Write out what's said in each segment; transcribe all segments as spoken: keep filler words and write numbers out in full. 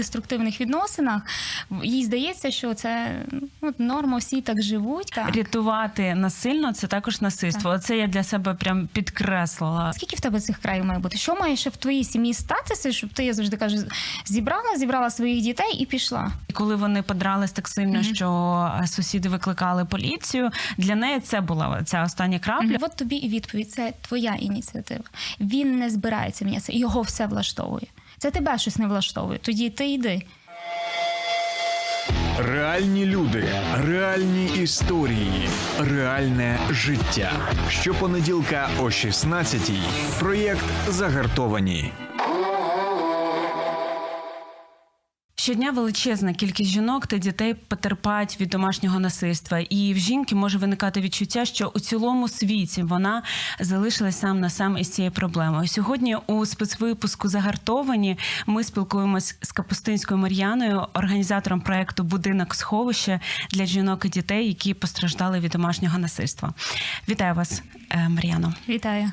деструктивних відносинах, їй здається, що це ну, норма, всі так живуть. Так. Рятувати насильно – це також насильство. Так. Це я для себе прям підкреслила. Скільки в тебе цих країв має бути? Що має ще в твоїй сім'ї статися, щоб ти, я завжди кажу, зібрала, зібрала своїх дітей і пішла? І коли вони подрались так сильно, mm-hmm. що сусіди викликали поліцію, для неї це була ця остання крапля. Mm-hmm. От тобі і відповідь. Це твоя ініціатива. Він не збирається мінятися. Його все влаштовує. Це тебе щось не влаштовує. Тоді ти йди. Реальні люди, реальні історії, реальне життя. Щопонеділка о шістнадцятій. Проєкт «Загартовані». Щодня величезна кількість жінок та дітей потерпають від домашнього насильства. І в жінки може виникати відчуття, що у цілому світі вона залишилась сам на сам із цією проблемою. Сьогодні у спецвипуску «Загартовані» ми спілкуємось з Капустинською Мар'яною, організатором проєкту «Будинок-сховище» для жінок і дітей, які постраждали від домашнього насильства. Вітаю вас, Мар'яно. Вітаю.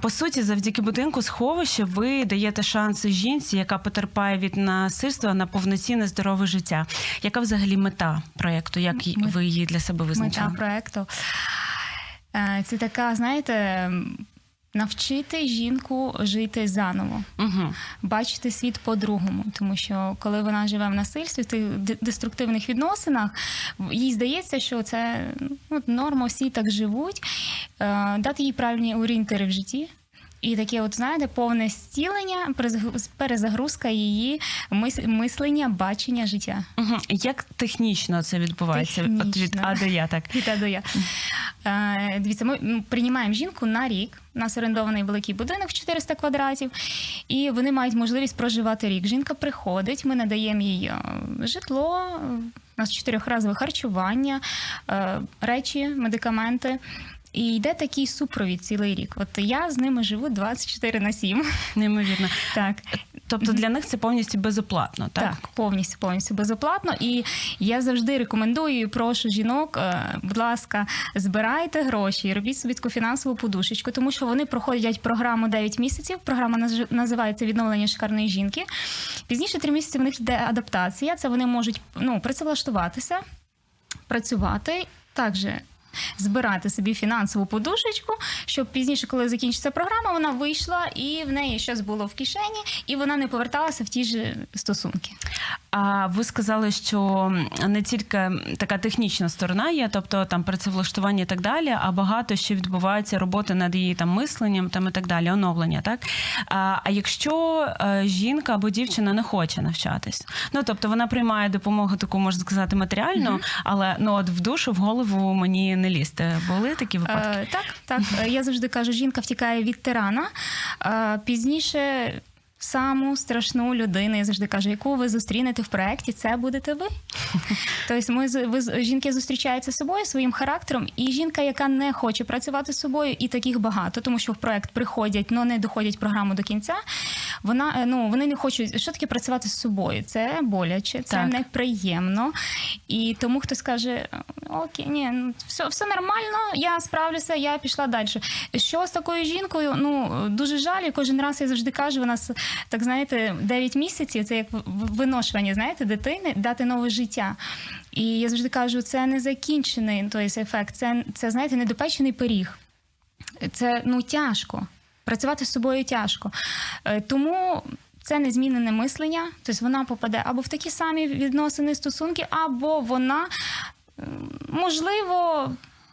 По суті, завдяки будинку-сховище ви даєте шанси жінці, яка потерпає від насильства, на повноцінне здорове життя. Яка взагалі мета проєкту? Як Ми, ви її для себе визначили? Мета проєкту? Це така, знаєте, навчити жінку жити заново. Угу. Бачити світ по-другому. Тому що, коли вона живе в насильстві, в тих деструктивних відносинах, їй здається, що це ну, норма, всі так живуть. Дати їй правильні орієнтири в житті. І таке, от, знаєте, повне зцілення, перезагрузка її мислення, бачення життя. Угу. Як технічно це відбувається? Технічно. От від А до Я, так? Від А до Я. Е, дивіться, ми приймаємо жінку на рік. У нас орендований великий будинок в чотириста квадратів. І вони мають можливість проживати рік. Жінка приходить, ми надаємо їй житло, у нас чотирьохразове харчування, е, речі, медикаменти. І йде такий супровід цілий рік. От я з ними живу двадцять чотири на сім. Неймовірно. Так. Тобто для них це повністю безоплатно, так? Так, повністю, повністю безоплатно. І я завжди рекомендую і прошу жінок, будь ласка, збирайте гроші, робіть собі таку фінансову подушечку, тому що вони проходять програму дев'ять місяців. Програма називається «Відновлення шикарної жінки». Пізніше три місяці в них йде адаптація. Це вони можуть ну, працевлаштуватися, працювати. Також збирати собі фінансову подушечку, щоб пізніше, коли закінчиться програма, вона вийшла і в неї щось було в кишені, і вона не поверталася в ті ж стосунки. А ви сказали, що не тільки така технічна сторона є, тобто там працевлаштування і так далі, а багато ще відбувається роботи над її там мисленням там, і так далі, оновлення, так? А, а якщо жінка або дівчина не хоче навчатись? Ну, тобто вона приймає допомогу таку, можна сказати, матеріальну, mm-hmm. але ну, от в душу, в голову мені не лізти. Були такі випадки? Е, так, так. Я завжди кажу, жінка втікає від тирана. Е, пізніше... Саму страшну людину, я завжди кажу, яку ви зустрінете в проєкті, це будете ви. Тобто ми, ви, жінки зустрічаються з собою, своїм характером, і жінка, яка не хоче працювати з собою, і таких багато, тому що в проєкт приходять, але не доходять програму до кінця, вона, ну, вони не хочуть, що таке працювати з собою? Це боляче, це так. неприємно. І тому хтось каже, окей, ні, все, все нормально, я справлюся, я пішла далі. Що з такою жінкою? Ну, дуже жаль, і кожен раз я завжди кажу, вона так, знаєте, дев'ять місяців, це як виношування, знаєте, дитини, дати нове життя. І я завжди кажу, це не закінчений той ефект, це, це, знаєте, недопечений пиріг. Це, ну, тяжко. Працювати з собою тяжко. Тому це незмінене мислення, тобто вона попаде або в такі самі відносини, стосунки, або вона, можливо...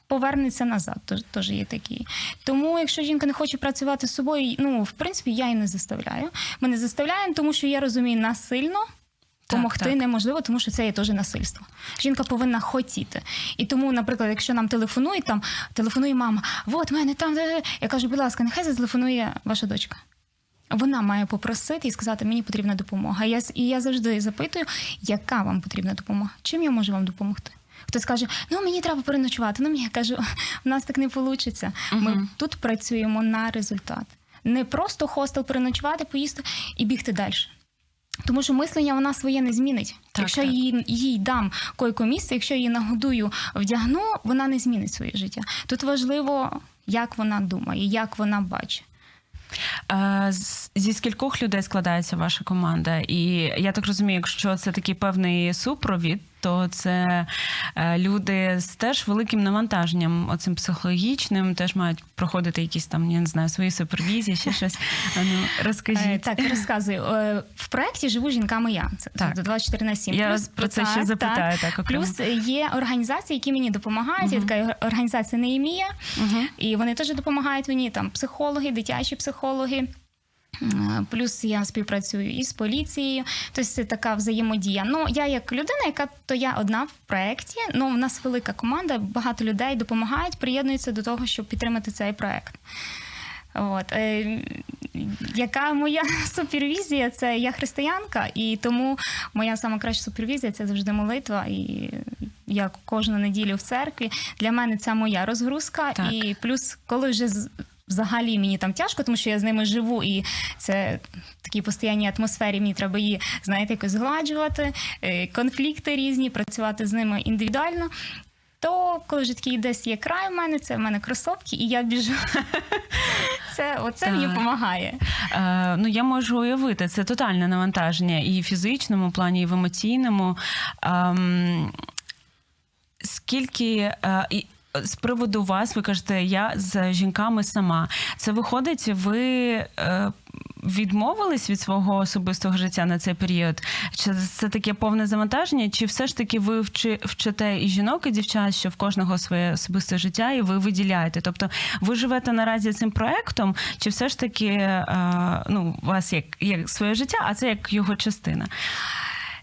повернеться назад, теж є такі. Тому, якщо жінка не хоче працювати з собою, ну, в принципі, я її не заставляю. Ми не заставляємо, тому що я розумію, насильно допомогти так, так. неможливо, тому що це є теж насильство. Жінка повинна хотіти. І тому, наприклад, якщо нам телефонують, там, телефонує мама, от мене там, я кажу, будь ласка, нехай зателефонує ваша дочка. Вона має попросити і сказати, мені потрібна допомога. Я, і я завжди запитую, яка вам потрібна допомога, чим я можу вам допомогти? Хтось каже, ну, мені треба переночувати. Ну, мені, я кажу, у нас так не вийде. Угу. Ми тут працюємо на результат. Не просто хостел переночувати, поїсти і бігти далі. Тому що мислення вона своє не змінить. Так, якщо так. Їй, їй дам койко місце, якщо її нагодую, вдягну, вона не змінить своє життя. Тут важливо, як вона думає, як вона бачить. Зі скількох людей складається ваша команда? І я так розумію, якщо це такий певний супровід, то це люди з теж великим навантаженням, оцим психологічним, теж мають проходити якісь там, я не знаю, свої супервізії, ще щось. Ну, розкажіть. Так, розказую. В проєкті «Живу жінками я». Це двадцять чотири на сім. Я Плюс, про це так, ще запитаю. Так. Так, Плюс є організації, які мені допомагають. Є така організація «Неємія». Угу. І вони теж допомагають мені. Там психологи, дитячі психологи. Плюс я співпрацюю і з поліцією, тобто це така взаємодія. Ну, я як людина, яка то я одна в проєкті, ну, в нас велика команда, багато людей допомагають, приєднуються до того, щоб підтримати цей проєкт. От. Е, яка моя супервізія? Це я християнка, і тому моя найкраща супервізія – це завжди молитва, і я кожну неділю в церкві. Для мене це моя розгрузка, так. І плюс, коли вже... Взагалі мені там тяжко, тому що я з ними живу, і це в такій постійній атмосфері, мені треба її, знаєте, якось згладжувати, конфлікти різні, працювати з ними індивідуально. То, коли вже такий десь є край в мене, це в мене кросовки, і я біжу. Це, оце так. Мені допомагає. Е, ну, я можу уявити, це тотальне навантаження і в фізичному плані, і в емоційному. Е, скільки... Е, З приводу вас, ви кажете, я з жінками сама. Це виходить, ви е, відмовились від свого особистого життя на цей період? Чи це таке повне завантаження? Чи все ж таки ви вчи, вчите і жінок, і дівчат, що в кожного своє особисте життя, і ви виділяєте? Тобто ви живете наразі цим проєктом, чи все ж таки е, ну, у вас як, як своє життя, а це як його частина?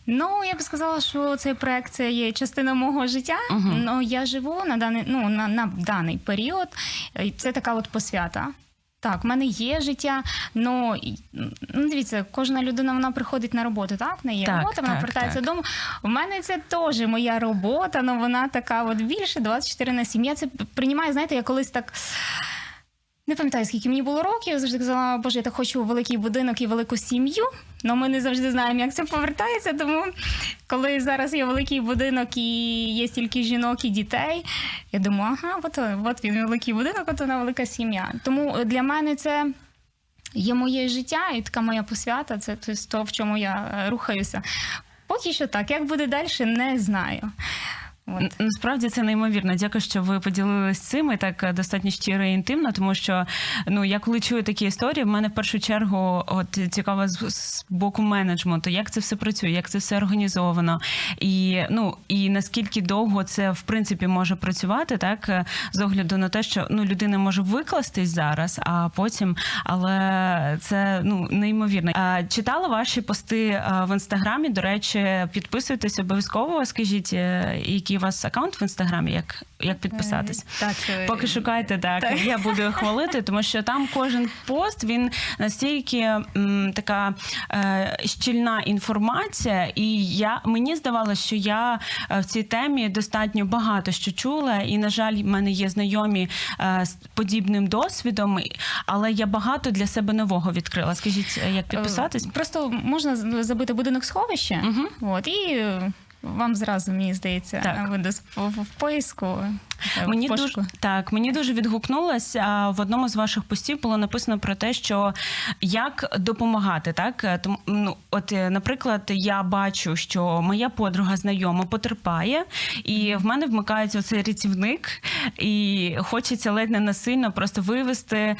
Ну, я б сказала, що цей проект це є частина мого життя. Uh-huh. Ну, я живу на даний, ну, на, на даний період. Це така от посвята. Так, в мене є життя, ну, дивіться, кожна людина, вона приходить на роботу, так? В неї є робота, вона повертається додому. В мене це теж моя робота, але вона така от більше двадцять чотири на сім. Я це приймаю, знаєте, я колись так... Не пам'ятаю, скільки мені було років, я завжди казала, боже, я так хочу великий будинок і велику сім'ю, але ми не завжди знаємо, як це повертається, тому коли зараз є великий будинок і є стільки жінок і дітей, я думаю, ага, от, от він великий будинок, от вона велика сім'я. Тому для мене це є моє життя і така моя посвята, це те, в чому я рухаюся. Поки що так, як буде далі, не знаю. От. Насправді це неймовірно. Дякую, що ви поділились цим і так достатньо щиро і інтимно, тому що, ну, я коли чую такі історії, в мене в першу чергу от цікаво з, з боку менеджменту, як це все працює, як це все організовано, і, ну, і наскільки довго це, в принципі, може працювати, так, з огляду на те, що, ну, людина може викластись зараз, а потім, але це, ну, неймовірно. Читала ваші пости в Інстаграмі, до речі, підписуйтесь обов'язково, скажіть, які у вас аккаунт в Інстаграмі, як, як підписатись. Так, поки шукайте, так, так, я буду хвалити, тому що там кожен пост, він настільки м, така е, щільна інформація, і я, мені здавалося, що я в цій темі достатньо багато що чула, і, на жаль, в мене є знайомі е, з подібним досвідом, але я багато для себе нового відкрила. Скажіть, як підписатись? Просто можна забити «Будинок-сховище», угу. От, і... Вам зразу, мені здається, буде в поїзку. Мені дуже, так, мені дуже відгукнулося, в одному з ваших постів було написано про те, що як допомагати, так? Ну, от, наприклад, я бачу, що моя подруга знайома потерпає, і в мене вмикається оцей рятівник, і хочеться ледь не насильно просто вивести...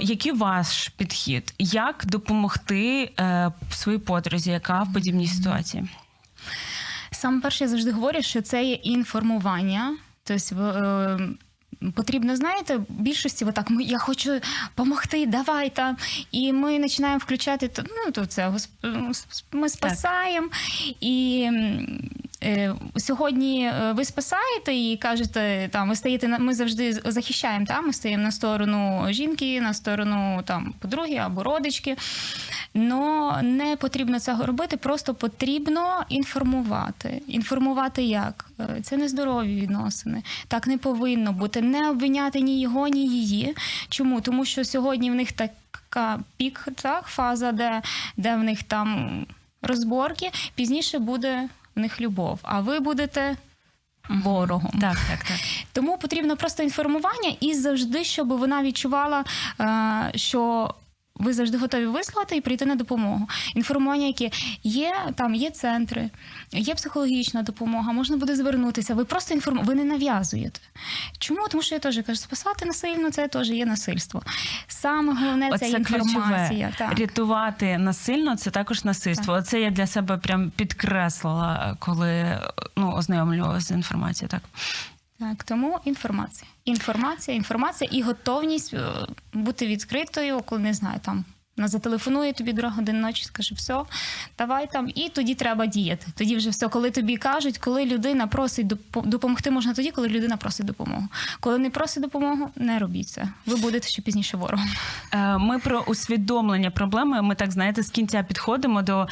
Який ваш підхід? Як допомогти своїй подрузі, яка в подібній ситуації? Саме перше, я завжди говорю, що це є інформування. Тобто потрібно, знаєте, більшості отак, ми, я хочу допомогти, давай там. І ми починаємо включати, ну, то це, ми спасаємо. І е, сьогодні ви спасаєте і кажете, там, ви стаєте, ми завжди захищаємо, там, ми стаємо на сторону жінки, на сторону там, подруги або родички. Но не потрібно це робити, просто потрібно інформувати. Інформувати як? Це нездорові відносини. Так не повинно бути. Не обвиняти ні його, ні її. Чому? Тому що сьогодні в них така пік, так, фаза, де, де в них там розборки. Пізніше буде в них любов. А ви будете... ворогом. Так, так, так. Тому потрібно просто інформування і завжди, щоб вона відчувала, що ви завжди готові вислухати і прийти на допомогу. Інформування, які є, там є центри, є психологічна допомога, можна буде звернутися. Ви просто інформ... ви не нав'язуєте. Чому? Тому що я теж кажу, спасати насильно, це теж є насильство. Саме головне – це інформація. Так. Рятувати насильно – це також насильство. Так. Це я для себе прям підкреслила, коли ну, ознайомлювалася з інформацією. Так. Так, тому інформація. Інформація, інформація і готовність бути відкритою, коли, не знаю, там, вона зателефонує тобі друга година ночі, скаже, все, давай там, і тоді треба діяти. Тоді вже все, коли тобі кажуть, коли людина просить допомогти, можна тоді, коли людина просить допомогу. Коли не просить допомогу, не робіть це. Ви будете ще пізніше ворогом. Ми про усвідомлення проблеми, ми так, знаєте, з кінця підходимо до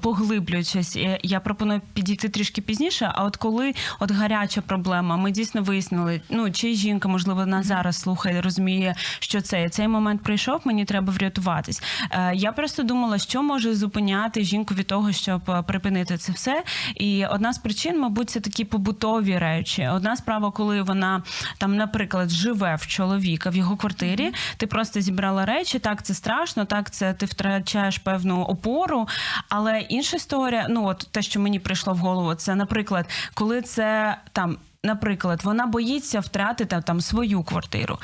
поглиблюючись. Я пропоную підійти трішки пізніше, а от коли от гаряча проблема, ми дійсно вияснили, ну, чи жінка, можливо, вона зараз слухає, розуміє, що це. Цей момент прийшов, мені треба врятуватись. Я просто думала, що може зупиняти жінку від того, щоб припинити це все. І одна з причин, мабуть, це такі побутові речі. Одна справа, коли вона там, наприклад, живе в чоловіка, в його квартирі, mm-hmm. ти просто зібрала речі, так, це страшно, так, це ти втрачаєш певну опору. Але інша історія, ну от те, що мені прийшло в голову, це, наприклад, коли це там... Наприклад, вона боїться втратити там свою квартиру.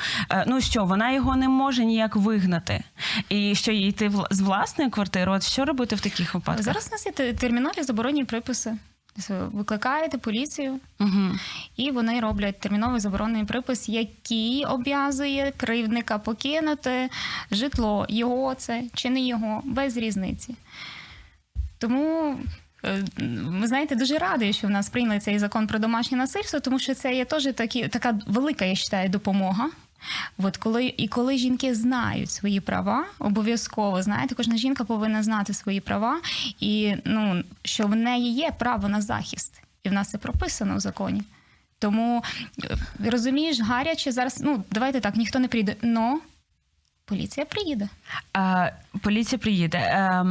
Ну що, вона його не може ніяк вигнати. І що їй йти з власної квартири? От що робити в таких випадках? Зараз у нас є термінові заборонні приписи. Викликаєте поліцію, угу. і вони роблять терміновий заборонний припис, який обов'язує кривдника покинути житло. Його це чи не його, без різниці. Тому... Ви знаєте, дуже радий, що в нас прийняли цей закон про домашнє насильство, тому що це є теж такі, така велика, я вважаю, допомога. От коли, і коли жінки знають свої права, обов'язково, знаєте, кожна жінка повинна знати свої права, і ну, що в неї є право на захист. І в нас це прописано в законі. Тому, розумієш, гаряче зараз, ну, давайте так, ніхто не прийде, но... Поліція приїде. А, поліція приїде. А,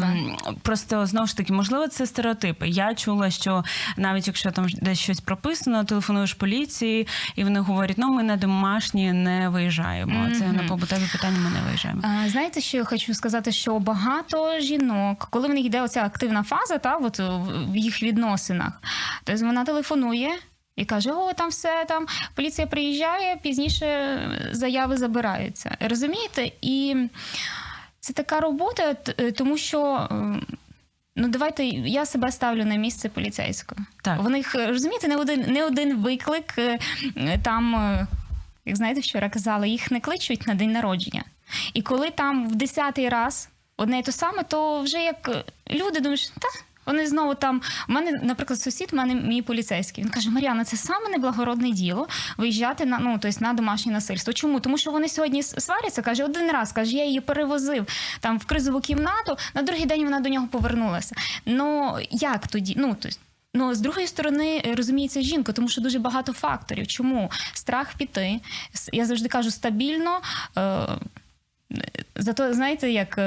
просто, знову ж таки, можливо, це стереотипи. Я чула, що навіть якщо там десь щось прописано, телефонуєш поліції, і вони говорять, ну, ми на домашні не виїжджаємо. Mm-hmm. Це на побутові питання ми не виїжджаємо. А, знаєте, що я хочу сказати, що багато жінок, коли в них йде оця активна фаза, та, от, в їх відносинах, тобто вона телефонує, і каже, о, там все, там поліція приїжджає, пізніше заяви забираються. Розумієте? І це така робота, тому що, ну давайте, я себе ставлю на місце поліцейського. Так. Вони, розумієте, не один, не один виклик, там, як знаєте, вчора казали, їх не кличуть на день народження. І коли там в десятий раз одне і те саме, то вже як люди думають, та, вони знову там, у мене, наприклад, сусід, у мене мій поліцейський. Він каже, Мар'яна, це саме неблагородне діло виїжджати на, ну, тобто на домашнє насильство. Чому? Тому що вони сьогодні сваряться, каже, один раз, каже, я її перевозив там в кризову кімнату, на другий день вона до нього повернулася. Ну, як тоді? Ну, тобто, ну, з другої сторони, розуміється, жінка, тому що дуже багато факторів. Чому? Страх піти. Я завжди кажу, стабільно... Е- Зато, знаєте, як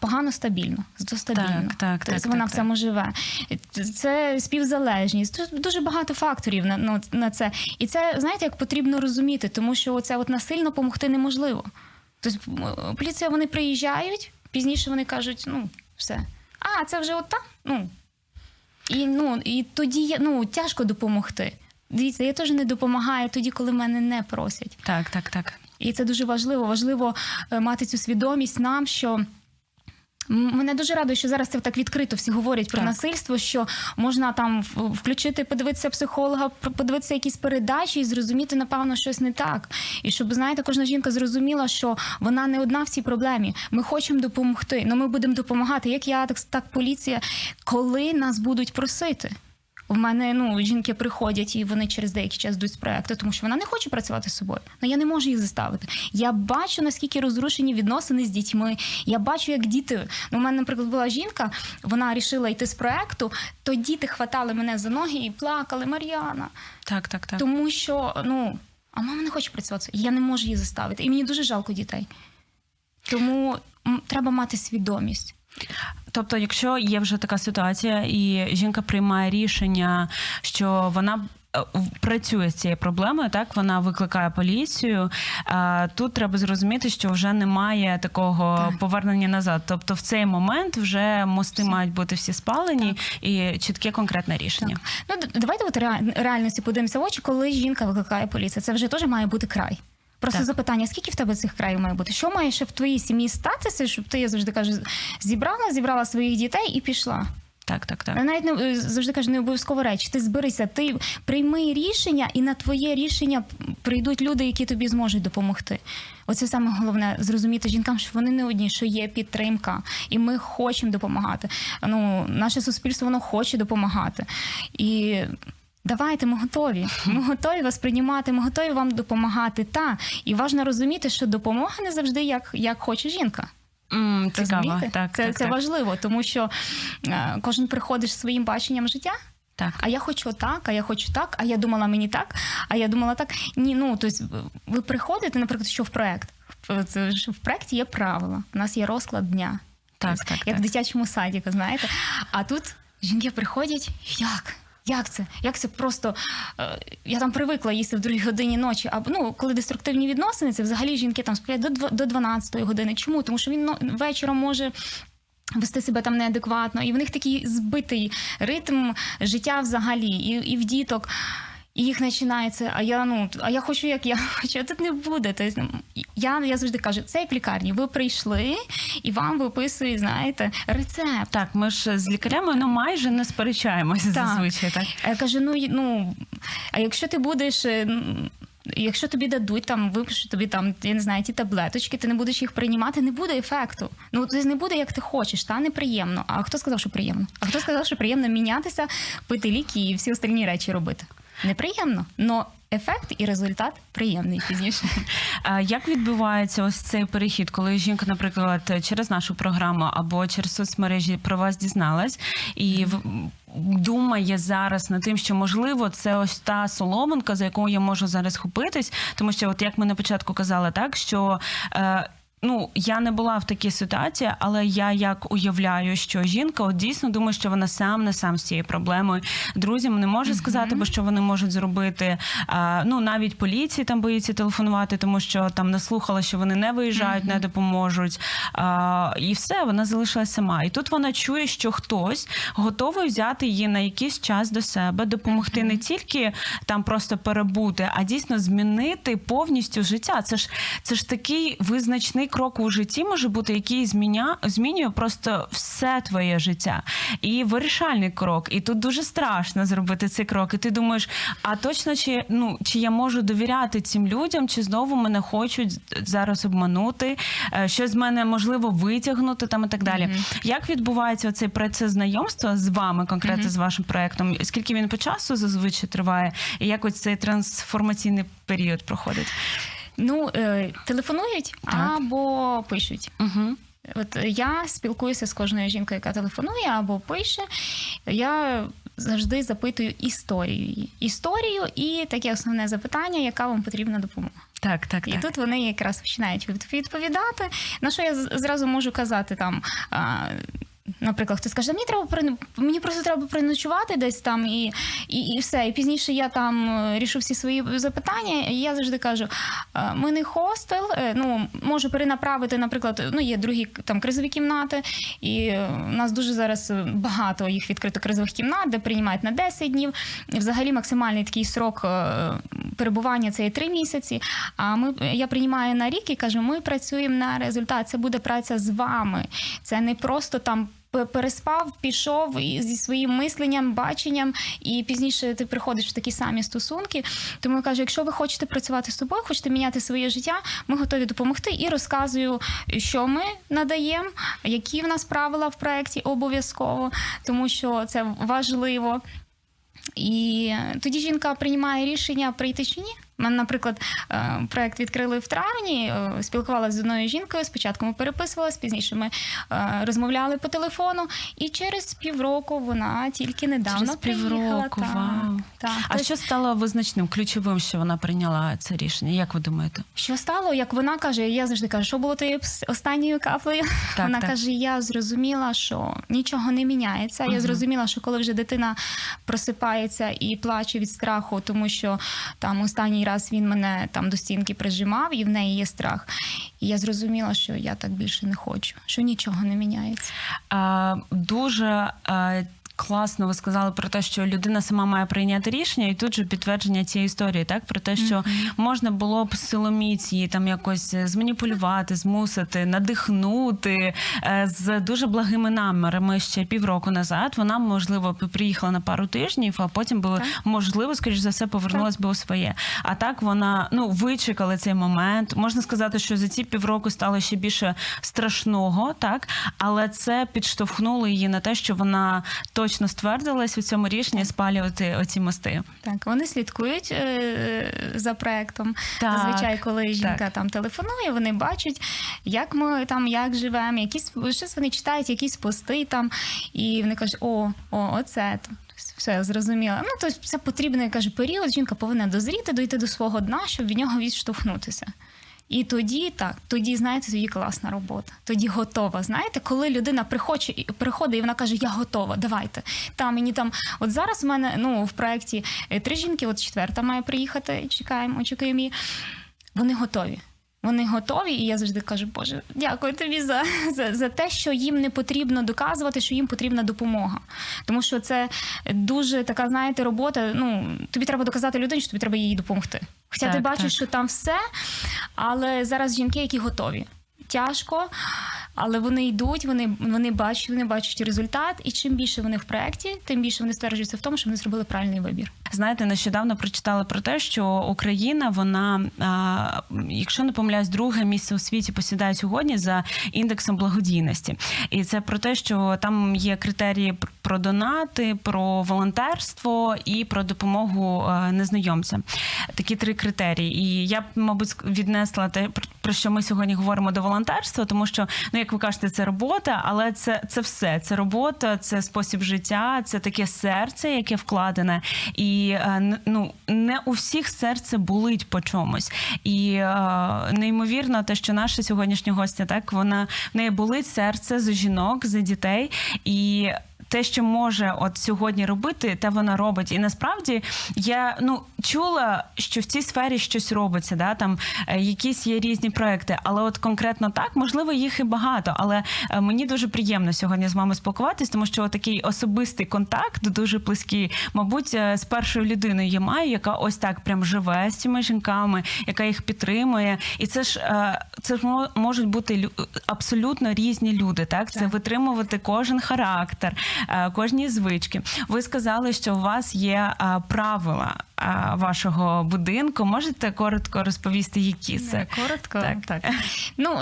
погано стабільно, зато стабільно. Так, так, тобто так, вона так, в цьому так. живе. Це співзалежність. Тут дуже багато факторів на, на, на це. І це, знаєте, як потрібно розуміти, тому що це от насильно помогти неможливо. Тобто поліція, вони приїжджають, пізніше вони кажуть, ну, все. А, це вже от так? Ну. І, ну, і тоді ну, тяжко допомогти. Дивіться, я теж не допомагаю тоді, коли мене не просять. Так, так, так. І це дуже важливо. Важливо мати цю свідомість нам, що... Мене дуже радує, що зараз це так відкрито всі говорять про так. насильство, що можна там включити, подивитися психолога, подивитися якісь передачі і зрозуміти, напевно, щось не так. І щоб, знаєте, кожна жінка зрозуміла, що вона не одна в цій проблемі. Ми хочемо допомогти, але ми будемо допомагати, як я, так, так поліція, коли нас будуть просити. В мене, ну, жінки приходять, і вони через деякий час йдуть з проекту, тому що вона не хоче працювати з собою. Ну, я не можу їх заставити. Я бачу, наскільки розрушені відносини з дітьми. Я бачу, як діти... Ну, у мене, наприклад, була жінка, вона рішила йти з проекту, то діти хватали мене за ноги і плакали, Мар'яна. Так, так, так. Тому що, ну, а мама не хоче працювати. Я не можу її заставити. І мені дуже жалко дітей. Тому треба мати свідомість. Тобто, якщо є вже така ситуація, і жінка приймає рішення, що вона працює з цією проблемою, так, вона викликає поліцію. Тут треба зрозуміти, що вже немає такого так. повернення назад. Тобто в цей момент вже мости всі. Мають бути всі спалені так. і чітке конкретне рішення. Так. Ну, давайте от реальності подивимося в очі, коли жінка викликає поліцію. Це вже теж має бути край. Просто так. запитання, скільки в тебе цих країв має бути? Що має ще в твоїй сім'ї статися, щоб ти, я завжди кажу, зібрала, зібрала своїх дітей і пішла? Так, так, так. Навіть не, завжди кажу, не обов'язково речі. Ти зберися, ти прийми рішення, і на твоє рішення прийдуть люди, які тобі зможуть допомогти. Оце саме головне, зрозуміти жінкам, що вони не одні, що є підтримка, і ми хочемо допомагати. Ну, наше суспільство, воно хоче допомагати. І... Давайте, ми готові. Ми готові вас приймати, ми готові вам допомагати. Та, і важливо розуміти, що допомога не завжди як, як хоче жінка. Mm, цікаво. Так, це так, це так. важливо, тому що е, кожен приходить зі своїм баченням життя. Так. А я хочу так, а я хочу так, а я думала мені так, а я думала так. Ні, ну, тобто ви приходите, наприклад, що в проєкт. В проєкті є правила, у нас є розклад дня. Так, так, як так. в дитячому садіку, знаєте. А тут жінки приходять, як? Як це? Як це просто... Я там привикла їсти в другій годині ночі. А, ну, коли деструктивні відносини, це взагалі жінки там сплять до дванадцятої години. Чому? Тому що він вечором може вести себе там неадекватно. І в них такий збитий ритм життя взагалі. І, і в діток. І їх починається, а я, ну, а я хочу, як я хочу, а тут не буде. Тобто, я, я завжди кажу, це як лікарні. Ви прийшли і вам виписують, знаєте, рецепт. Так, ми ж з лікарями, ну, майже не сперечаємося так. зазвичай. Так, я кажу, ну, ну, а якщо ти будеш... Якщо тобі дадуть, там, випишуть тобі, там, я не знаю, ті таблеточки, ти не будеш їх приймати, не буде ефекту. Ну, тобто не буде, як ти хочеш, та, неприємно. А хто сказав, що приємно? А хто сказав, що приємно мінятися, пити ліки і всі остальні речі робити? Неприємно, но ефект і результат приємний пізніше. А як відбувається ось цей перехід, коли жінка, наприклад, через нашу програму або через соцмережі про вас дізналась і думає зараз над тим, що, можливо, це ось та соломинка, за якою я можу зараз хопитись, тому що, от як ми на початку казали, так, що... Е- Ну, я не була в такій ситуації, але я як уявляю, що жінка от дійсно думає, що вона сам не сам з цією проблемою. Друзям не може сказати, бо що вони можуть зробити. А, ну, навіть поліції там боїться телефонувати, тому що там наслухала, що вони не виїжджають, не допоможуть. А, і все, вона залишилася сама. І тут вона чує, що хтось готовий взяти її на якийсь час до себе, допомогти не тільки там просто перебути, а дійсно змінити повністю життя. Це ж, це ж такий визначний крок у житті може бути, який зміня, змінює просто все твоє життя. І вирішальний крок. І тут дуже страшно зробити цей крок. І ти думаєш, а точно чи, ну, чи я можу довіряти цим людям, чи знову мене хочуть зараз обманути, щось з мене, можливо, витягнути там і так далі. Mm-hmm. Як відбувається цей процес знайомства з вами, конкретно mm-hmm. з вашим проєктом? Скільки він по часу зазвичай триває? І як ось цей трансформаційний період проходить? Ну, телефонують так. або пишуть. Угу. От я спілкуюся з кожною жінкою, яка телефонує або пише. Я завжди запитую історію. Історію і таке основне запитання, яка вам потрібна допомога. Так, так, і так. тут вони якраз починають відповідати. На що я зразу можу казати там... Наприклад, хтось каже, мені треба мені просто треба переночувати десь там і, і, і все. І пізніше я там рішу всі свої запитання. І я завжди кажу, ми не хостел, ну можу перенаправити, наприклад, ну є другі там кризові кімнати, і у нас дуже зараз багато їх відкрито кризових кімнат, де приймають на десять днів. І взагалі максимальний такий срок перебування це є три місяці. А ми я приймаю на рік і кажу, ми працюємо на результат. Це буде праця з вами. Це не просто там. Переспав, пішов зі своїм мисленням, баченням, і пізніше ти приходиш в такі самі стосунки. Тому я кажу, якщо ви хочете працювати з собою, хочете міняти своє життя, ми готові допомогти. І розказую, що ми надаємо, які в нас правила в проєкті обов'язково, тому що це важливо. І тоді жінка приймає рішення, прийти чи ні. мене, наприклад, проєкт відкрили в травні, спілкувалася з одною жінкою, спочатку ми переписувалися, пізніше ми розмовляли по телефону, і через півроку вона тільки недавно приїхала. Вау. Так. А Тож... що стало визначним, ключовим, що вона прийняла це рішення? Як ви думаєте? Що стало? Як вона каже, я завжди кажу, що було тією останньою каплею? Так, вона так. каже, я зрозуміла, що нічого не міняється. Угу. Я зрозуміла, що коли вже дитина просипається і плаче від страху, тому що там останній раз він мене там до стінки прижимав, і в неї є страх. І я зрозуміла, що я так більше не хочу, що нічого не міняється. А, дуже... А... Класно, ви сказали про те, що людина сама має прийняти рішення, і тут же підтвердження цієї історії, так? Про те, що mm-hmm. можна було б силоміць її там якось зманіпулювати, змусити, надихнути з дуже благими намірами ще півроку назад. Вона, можливо, приїхала на пару тижнів, а потім би, так. можливо, скоріш за все, повернулась би у своє. А так вона, ну, вичекала цей момент. Можна сказати, що за ці півроку стало ще більше страшного, так? Але це підштовхнуло її на те, що вона точно точно ствердилась у цьому рішенні спалювати оці мости. Так, вони слідкують е- за проектом. Так, зазвичай, коли жінка так. там телефонує, вони бачать, як ми там, як живемо, якісь, щось вони читають, якісь пости там, і вони кажуть, о, о, оце тут. Все, зрозуміло. Ну, тобто це потрібний, каже, період, жінка повинна дозріти, дойти до свого дна, щоб від нього відштовхнутися. І тоді, так, тоді, знаєте, тоді класна робота, тоді готова, знаєте, коли людина приходить, приходить і вона каже, я готова, давайте. Та, мені там, от зараз в мене, ну, в проєкті три жінки, от четверта має приїхати, чекаємо, очікуємо її, вони готові. Вони готові, і я завжди кажу, Боже, дякую тобі за, за, за те, що їм не потрібно доказувати, що їм потрібна допомога. Тому що це дуже така, знаєте, робота, ну, тобі треба доказати людині, що тобі треба їй допомогти. Хоча так, ти бачиш, так. що там все, але зараз жінки, які готові. Тяжко, але вони йдуть, вони, вони бачать, вони бачать результат, і чим більше вони в проєкті, тим більше вони стверджуються в тому, що вони зробили правильний вибір. Знаєте, нещодавно прочитала про те, що Україна, вона, а, якщо не помиляюсь, друге місце у світі посідає сьогодні за індексом благодійності. І це про те, що там є критерії про донати, про волонтерство і про допомогу незнайомцям. Такі три критерії. І я б, мабуть, віднесла те, про що ми сьогодні говоримо, до волонтерства, тому що, ну, як ви кажете, це робота, але це, це все. Це робота, це спосіб життя, це таке серце, яке вкладене. І І, ну, не у всіх серце болить по чомусь. І е, неймовірно те, що наша сьогоднішня гостя, так, вона, в неї болить серце за жінок, за дітей. І те, що може от сьогодні робити, те вона робить. І насправді я, ну, чула, що в цій сфері щось робиться, да, там якісь є різні проекти, але от конкретно так, можливо, їх і багато, але мені дуже приємно сьогодні з вами спілкуватись, тому що такий особистий контакт, дуже близький, мабуть, з першою людиною я маю, яка ось так прям живе з цими жінками, яка їх підтримує. І це ж, це ж можуть бути абсолютно різні люди, так? Це так. витримувати кожен характер, кожні звички. Ви сказали, що у вас є а, правила а, вашого будинку. Можете коротко розповісти, які це? Не, коротко? Так, так. Ну,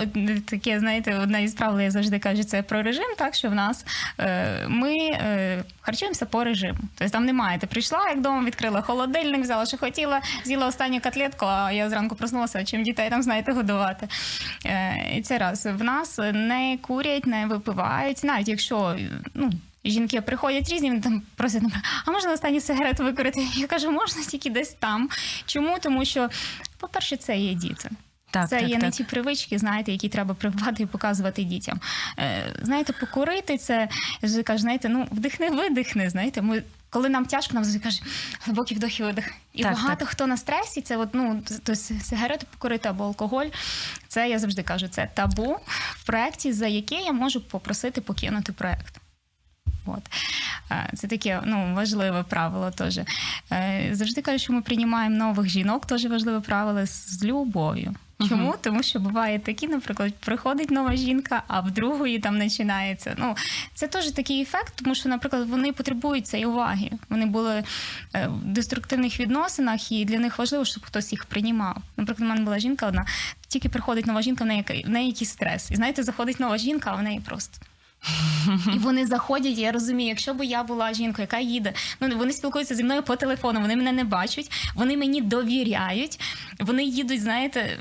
таке, знаєте, одна із правил, я завжди кажу, це про режим, так, що в нас е, ми е, харчуємося по режиму. Тобто там немає, ти прийшла, як дома, відкрила холодильник, взяла, що хотіла, з'їла останню котлетку, а я зранку проснулася, чим дітей там, знаєте, годувати. Е, і це раз. В нас не курять, не випивають, навіть якщо, ну, жінки приходять різні, вони там просять, а можна останню сигарету викурити? Я кажу, можна, тільки десь там. Чому? Тому що, по-перше, це є діти. Так, це так, є так. не ті привички, знаєте, які треба прививати і показувати дітям. Знаєте, покурити, це, я кажу, знаєте, ну, вдихни-видихни, знаєте, ми... Коли нам тяжко, нам завжди кажуть, глибокий вдох і видих. І так, багато так. хто на стресі, це от, ну, то сигарети покурити або алкоголь, це, я завжди кажу, це табу в проєкті, за яке я можу попросити покинути проєкт. От. Це таке, ну, важливе правило теж. Завжди кажу, що ми приймаємо нових жінок, теж важливе правило, з любов'ю. Чому? Uh-huh. Тому що буває такі, наприклад, приходить нова жінка, а в другої там починається. Ну, це теж такий ефект, тому що, наприклад, вони потребують цієї уваги. Вони були в деструктивних відносинах, і для них важливо, щоб хтось їх приймав. Наприклад, у мене була жінка одна, тільки приходить нова жінка, в неї, в неї якийсь стрес. І, знаєте, заходить нова жінка, а в неї просто... І вони заходять, я розумію, якщо б я була жінкою, яка їде, ну вони спілкуються зі мною по телефону, вони мене не бачать, вони мені довіряють, вони їдуть, знаєте...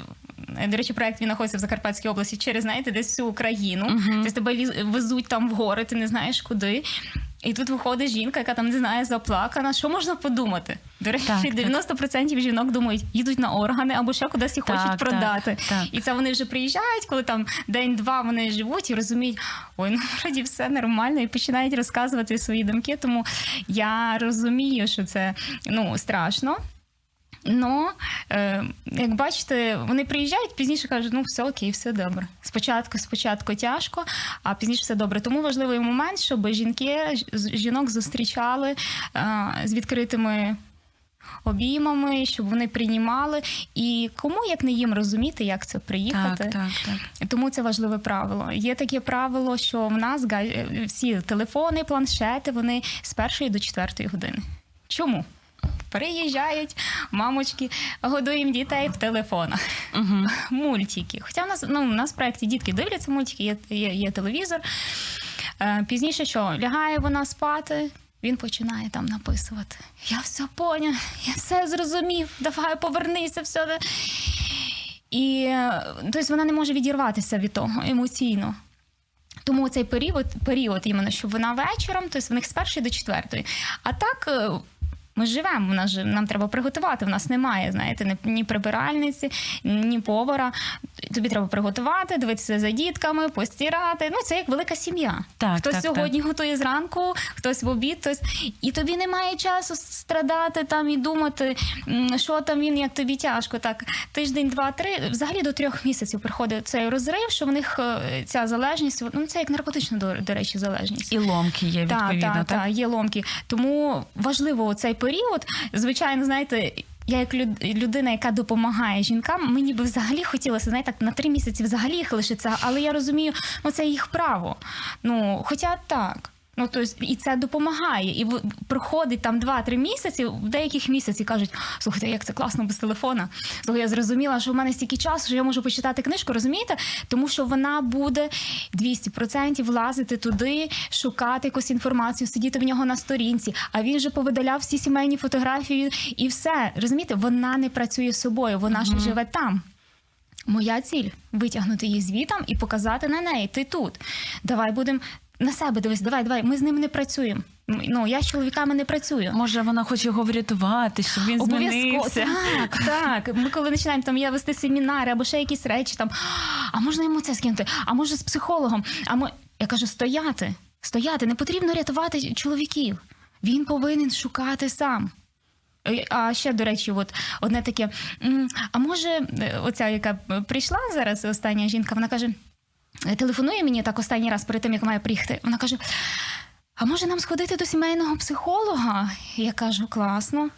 До речі, проєкт, він знаходиться в Закарпатській області, через, знаєте, десь всю Україну. Uh-huh. Тобто тебе везуть там в гори, ти не знаєш куди. І тут виходить жінка, яка там, не знаю, заплакана. Що можна подумати? До речі, так, дев'яносто відсотків жінок думають, їдуть на органи або ще кудись і хочуть так, продати. Так, так. І це вони вже приїжджають, коли там день-два вони живуть і розуміють, ой, ну, вроді все нормально, і починають розказувати свої думки. Тому я розумію, що це, ну, страшно. Но, е, як бачите, вони приїжджають, пізніше кажуть, ну все окей, все добре. Спочатку, спочатку тяжко, а пізніше все добре. Тому важливий момент, щоб жінки, жінок зустрічали е, з відкритими обіймами, щоб вони приймали. І кому, як не їм, розуміти, як це приїхати. Так, так, так. Тому це важливе правило. Є таке правило, що в нас всі телефони, планшети, вони з першої до четвертої години. Чому? Переїжджають, мамочки, годуємо дітей в телефонах. Uh-huh. Мультики. Хоча в нас, ну, в нас в проєкті дітки дивляться мультики, є, є, є телевізор. Е, пізніше що? Лягає вона спати, він починає там написувати. Я все поняв, я все зрозумів, давай повернися, все. І тобто вона не може відірватися від того емоційно. Тому цей період, період іменно, щоб вона вечором, тобто в них з першої до четвертої. А так... Ми живемо, в нас же, нам треба приготувати, в нас немає, знаєте, ні прибиральниці, ні повара. Тобі треба приготувати, дивитися за дітками, постирати. Ну, це як велика сім'я. Так, хтось так, сьогодні так. готує зранку, хтось в обід, хтось... І тобі немає часу страдати там і думати, що там він, як тобі тяжко. Так, тиждень, два, три, взагалі до трьох місяців приходить цей розрив, що в них ця залежність, ну це як наркотична, до, до речі, залежність. І ломки є, відповідно, так? Так, так, так, є ломки. Тому важливо цей період, звичайно, знаєте, я як людина, яка допомагає жінкам, мені би взагалі хотілося, знаєте, так на три місяці взагалі їх лишиться, але я розумію, ну це їх право. Ну, хоча так. Ну, то есть, і це допомагає. І проходить там два-три місяці, в деяких місяці кажуть, слухайте, як це класно без телефона. Слухай, я зрозуміла, що в мене стільки часу, що я можу почитати книжку, розумієте? Тому що вона буде двісті відсотків влазити туди, шукати якусь інформацію, сидіти в нього на сторінці. А він же повидаляв всі сімейні фотографії і все. Розумієте? Вона не працює з собою, вона mm-hmm. ж живе там. Моя ціль – витягнути її звітом і показати на неї. Ти тут. Давай будемо... На себе дивись, давай, давай, ми з ним не працюємо. Ну, я з чоловіками не працюю. Може, вона хоче його врятувати, щоб він змінився. Так, так. Ми коли починаємо там, я вести семінари або ще якісь речі, там, а можна йому це скинути? А може з психологом? А мо... Я кажу, стояти, стояти, не потрібно рятувати чоловіків. Він повинен шукати сам. А ще, до речі, от одне таке, а може, оця, яка прийшла зараз, остання жінка, вона каже... Телефонує мені так останній раз перед тим, як має приїхати. Вона каже, а може нам сходити до сімейного психолога? Я кажу, класно.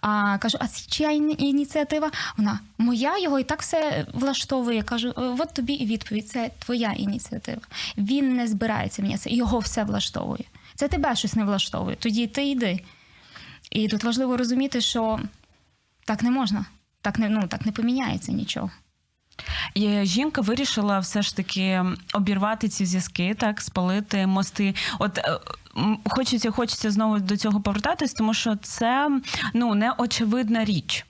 А кажу, а чия ініціатива? Вона, моя, його і так все влаштовує. Я кажу, от тобі і відповідь, це твоя ініціатива. Він не збирається мені це, його все влаштовує. Це тебе щось не влаштовує, тоді ти йди. І тут важливо розуміти, що так не можна, так не, ну, так не поміняється нічого. І жінка вирішила все ж таки обірвати ці зв'язки, так, спалити мости. От хочеться, хочеться знову до цього повертатись, тому що це, ну, неочевидна річ.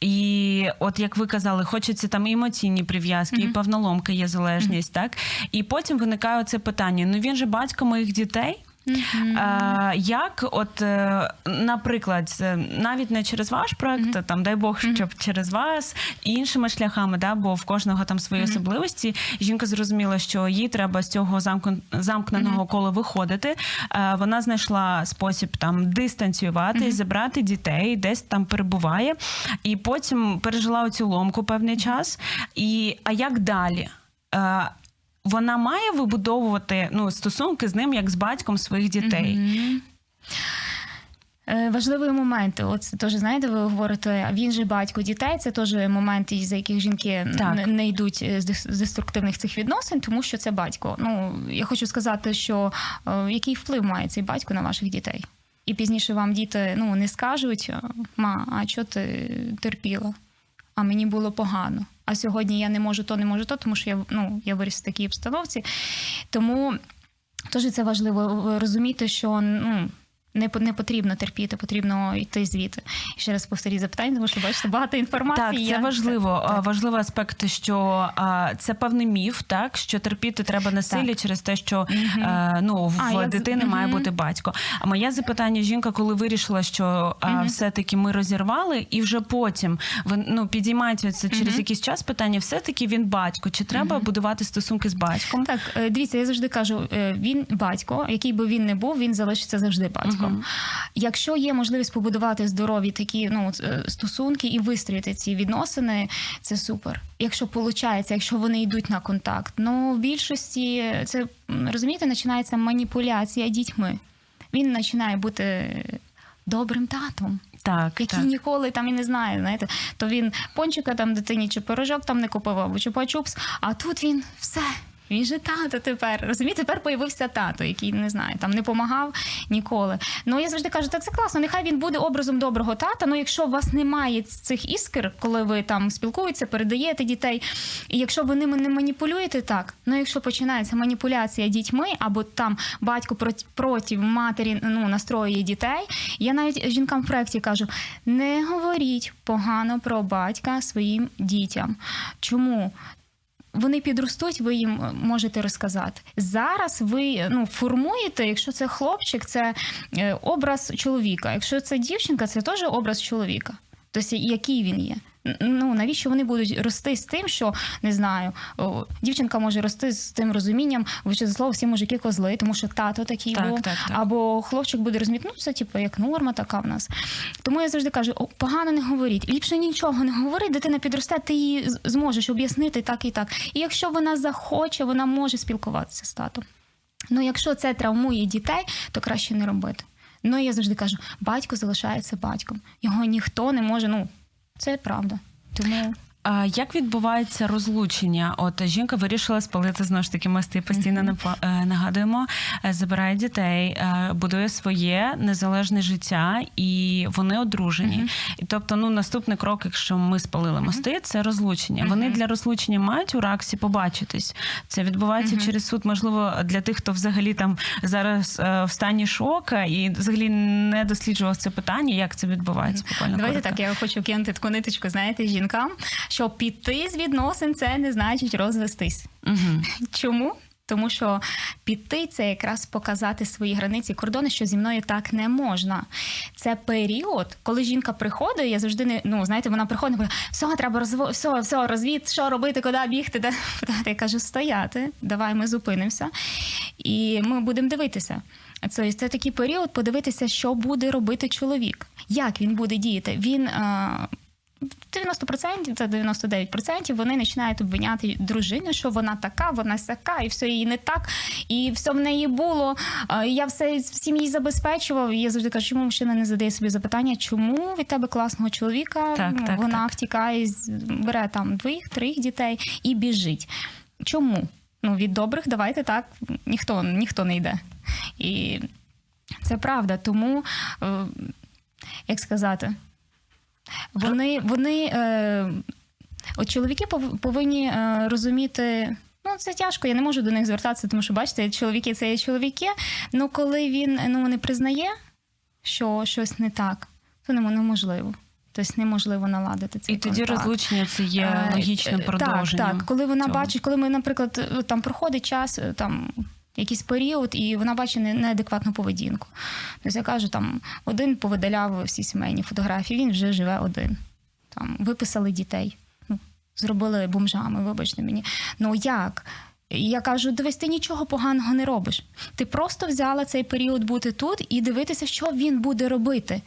І от, як ви казали, хочеться там і емоційні прив'язки, mm-hmm. і певноломки є залежність, mm-hmm. так? І потім виникає оце питання, ну, він же батько моїх дітей. Mm-hmm. А, як, от, наприклад, навіть не через ваш проект, mm-hmm. там, дай Бог, щоб mm-hmm. через вас, іншими шляхами, да, бо в кожного там свої mm-hmm. особливості, жінка зрозуміла, що їй треба з цього замк... замкненого mm-hmm. кола виходити. А, вона знайшла спосіб там дистанціюватись, mm-hmm. забрати дітей, десь там перебуває, і потім пережила оцю ломку певний час. І, а як далі? А, Вона має вибудовувати, ну, стосунки з ним, як з батьком своїх дітей. Mm-hmm. Е, важливий момент. Оце теж, знаєте, ви говорите, він же батько дітей. Це теж момент, за яких жінки не, не йдуть з деструктивних цих відносин, тому що це батько. Ну, я хочу сказати, що е, який вплив має цей батько на ваших дітей? І пізніше вам діти, ну, не скажуть, ма, а чого ти терпіла? А мені було погано. А сьогодні я не можу то, не можу то, тому що я, ну, я виріс в такій обстановці. Тому Тож це важливо розуміти, що ну, не, не потрібно терпіти, потрібно йти звідти. Ще раз повторюю запитання, тому що, бачите, багато інформації. Так, це я... важливо. Так. Важливий аспект, що а, це певний міф, так, що терпіти треба насилля через те, що mm-hmm. а, ну, в а, дитини як... має mm-hmm. бути батько. А моє запитання, жінка, коли вирішила, що mm-hmm. а, все-таки ми розірвали, і вже потім ви, ну, підіймається це через mm-hmm. якийсь час питання, все-таки він батько, чи треба mm-hmm. будувати стосунки з батьком? Так, дивіться, я завжди кажу, він батько, який би він не був, він залишиться завжди батько. Mm-hmm. Якщо є можливість побудувати здорові такі ну, стосунки і вистроїти ці відносини, це супер. Якщо виходить, якщо вони йдуть на контакт. Ну, в більшості, це, розумієте, починається маніпуляція дітьми. Він починає бути добрим татом. Так, який так. ніколи там і не знає, знаєте, то він пончика там дитині чи пирожок там не купив, або чупа-чупс, а тут він все. Він же тато тепер, розумієте, тепер появився тато, який, не знаю, там не помагав ніколи. Ну, я завжди кажу, та це класно, нехай він буде образом доброго тата, ну, якщо у вас немає цих іскр, коли ви там спілкуєтеся, передаєте дітей, і якщо ви ними не маніпулюєте так, ну, якщо починається маніпуляція дітьми, або там батько проти матері, ну, настроює дітей, я навіть жінкам в проєкті кажу, не говоріть погано про батька своїм дітям. Чому? Вони підростуть, ви їм можете розказати. Зараз ви ну, формуєте, якщо це хлопчик, це образ чоловіка. Якщо це дівчинка, це теж образ чоловіка. Тобто, який він є. Ну, навіщо вони будуть рости з тим, що, не знаю, о, дівчинка може рости з тим розумінням, що, за слово, всі мужики козли, тому що тато такий так, був. Так, так. Або хлопчик буде розуміти, ну, це, типу, як норма така в нас. Тому я завжди кажу, о, погано не говоріть. Ліпше нічого не говори, дитина підросте, ти її зможеш об'яснити так і так. І якщо вона захоче, вона може спілкуватися з татом. Ну, якщо це травмує дітей, то краще не робити. Ну, я завжди кажу, батько залишається батьком. Його ніхто не може, ну, це правда. Тому... А як відбувається розлучення? От жінка вирішила спалити, знову ж таки, ми з тим постійно mm-hmm. нагадуємо, забирає дітей, будує своє незалежне життя, і вони одружені. Mm-hmm. І, тобто, ну, наступний крок, якщо ми спалили мости, mm-hmm. це розлучення. Mm-hmm. Вони для розлучення мають у РАКСі побачитись. Це відбувається mm-hmm. через суд, можливо, для тих, хто взагалі там зараз в стані шока і взагалі не досліджував це питання, як це відбувається. Mm-hmm. Давайте так, я хочу кинути таку ниточку, знаєте, жінкам. Що піти з відносин – це не значить розвестись. Угу. Чому? Тому що піти – це якраз показати свої границі, кордони, що зі мною так не можна. Це період, коли жінка приходить, я завжди, не, ну, знаєте, вона приходить, каже, все, треба розво... все, все, розвід, що робити, куди бігти, де... я кажу, стояти, давай ми зупинимося, і ми будемо дивитися. Це, це такий період подивитися, що буде робити чоловік, як він буде діяти. Він... А... дев'яносто відсотків та дев'яносто дев'ять відсотків вони починають обвиняти дружину, що вона така, вона сяка, і все їй не так, і все в неї було, я все всім їй забезпечував. І я завжди кажу, чому мужчина не задає собі запитання, чому від тебе класного чоловіка так, так, вона так. втікає, бере там двох, трьох дітей і біжить. Чому? Ну, від добрих, давайте так, ніхто, ніхто не йде. І це правда, тому, як сказати... Вони, вони е, от чоловіки повинні е, розуміти, ну це тяжко, я не можу до них звертатися, тому що, бачите, чоловіки – це є чоловіки, але коли він ну, не признає, що щось не так, то неможливо. Тобто неможливо наладити цей контакт. І тоді розлучення – це є логічним продовженням. Так, так. Коли вона цього. бачить, коли ми, наприклад, там проходить час, там… якийсь період, і вона бачить неадекватну поведінку. Тобто я кажу, там, один повидаляв всі сімейні фотографії, він вже живе один. Там, виписали дітей, ну, зробили бомжами, вибачте мені. Ну як? Я кажу, дивись, ти нічого поганого не робиш. Ти просто взяла цей період бути тут і дивитися, що він буде робити.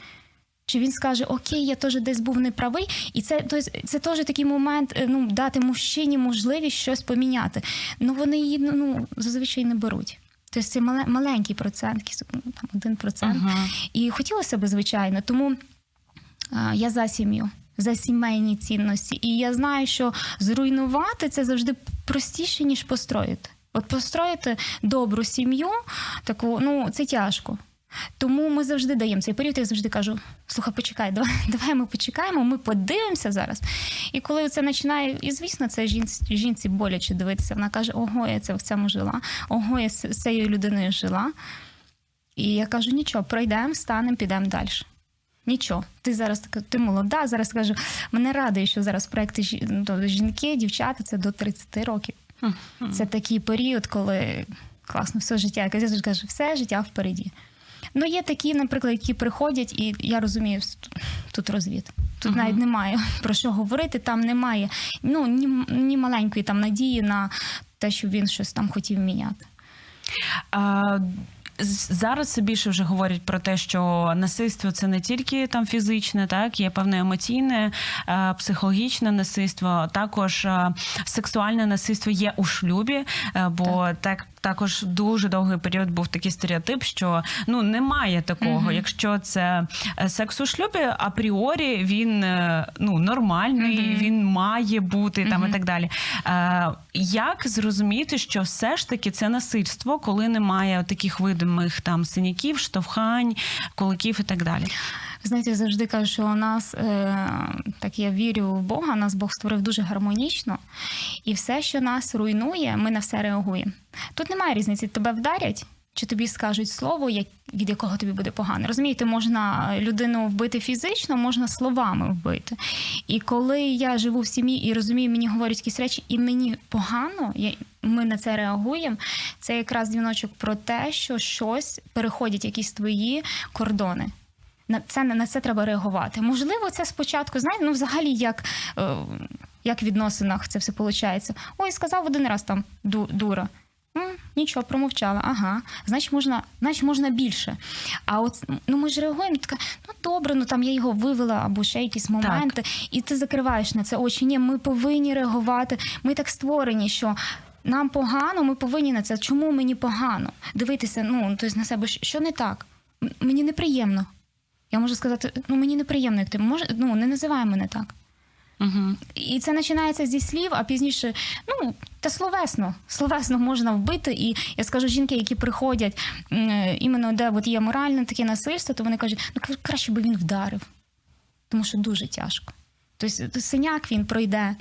Чи він скаже, окей, я теж десь був неправий. І це, то, це теж такий момент, ну, дати мужчині можливість щось поміняти. Ну, вони її, ну, зазвичай не беруть. Тобто це маленький процент, там, один процент. Ага. І хотілося б, звичайно, тому а, я за сім'ю, за сімейні цінності. І я знаю, що зруйнувати це завжди простіше, ніж построїти. От построїти добру сім'ю, таку, ну, це тяжко. Тому ми завжди даємо цей період, я завжди кажу, слухай, почекай, давай, давай ми почекаємо, ми подивимося зараз. І коли це починає, і звісно, це жінці, жінці боляче дивитися, вона каже, ого, я це в цьому жила, ого, я з цією людиною жила. І я кажу, нічого, пройдемо, станемо, підемо далі. Нічого, ти зараз така, ти молода, зараз кажу, мене радує, що зараз проекти жінки, дівчата, це до тридцяти років. Mm-hmm. Це такий період, коли класно, все життя, я завжди кажу, все життя впереді. Ну, є такі, наприклад, які приходять, і я розумію, тут розвід. Тут uh-huh. навіть немає про що говорити, там немає, ну, ні, ні маленької там надії на те, щоб він щось там хотів міняти. А... Зараз все більше вже говорять про те, що насильство – це не тільки там фізичне, так, є певне емоційне, психологічне насильство, також сексуальне насильство є у шлюбі, бо так, так також дуже довгий період був такий стереотип, що ну немає такого. Угу. Якщо це секс у шлюбі, апріорі він ну нормальний, угу. він має бути там угу. і так далі. Як зрозуміти, що все ж таки це насильство, коли немає таких видимих там синяків, штовхань, кулаків і так далі? Знаєте, я завжди кажу, що у нас, е, так я вірю в Бога, нас Бог створив дуже гармонічно, і все, що нас руйнує, ми на все реагуємо. Тут немає різниці, тебе вдарять, чи тобі скажуть слово, як, від якого тобі буде погано. Розумієте, можна людину вбити фізично, можна словами вбити. І коли я живу в сім'ї і розумію, мені говорять якісь речі, і мені погано, я, ми на це реагуємо, це якраз дзвіночок про те, що щось переходять якісь твої кордони. На це, на це треба реагувати. Можливо, це спочатку, знаєте, ну взагалі як... як в відносинах це все виходить. Ой, сказав один раз там дура. Нічого, промовчала, ага, значить можна, значить можна більше. А от ну ми ж реагуємо, така, ну добре, ну там я його вивела, або ще якісь моменти, так. І ти закриваєш на це очі. Ні, ми повинні реагувати, ми так створені, що нам погано, ми повинні на це. Чому мені погано? Дивитися, ну, тобто на себе, що не так? Мені неприємно. Я можу сказати, ну мені неприємно, як ти, може, ну не називай мене так. Угу. І це починається зі слів, а пізніше, ну, та словесно, словесно можна вбити. І я скажу, жінки, які приходять, іменно де от є моральне таке насильство, то вони кажуть, ну, краще би він вдарив, тому що дуже тяжко. Тобто синяк він пройде,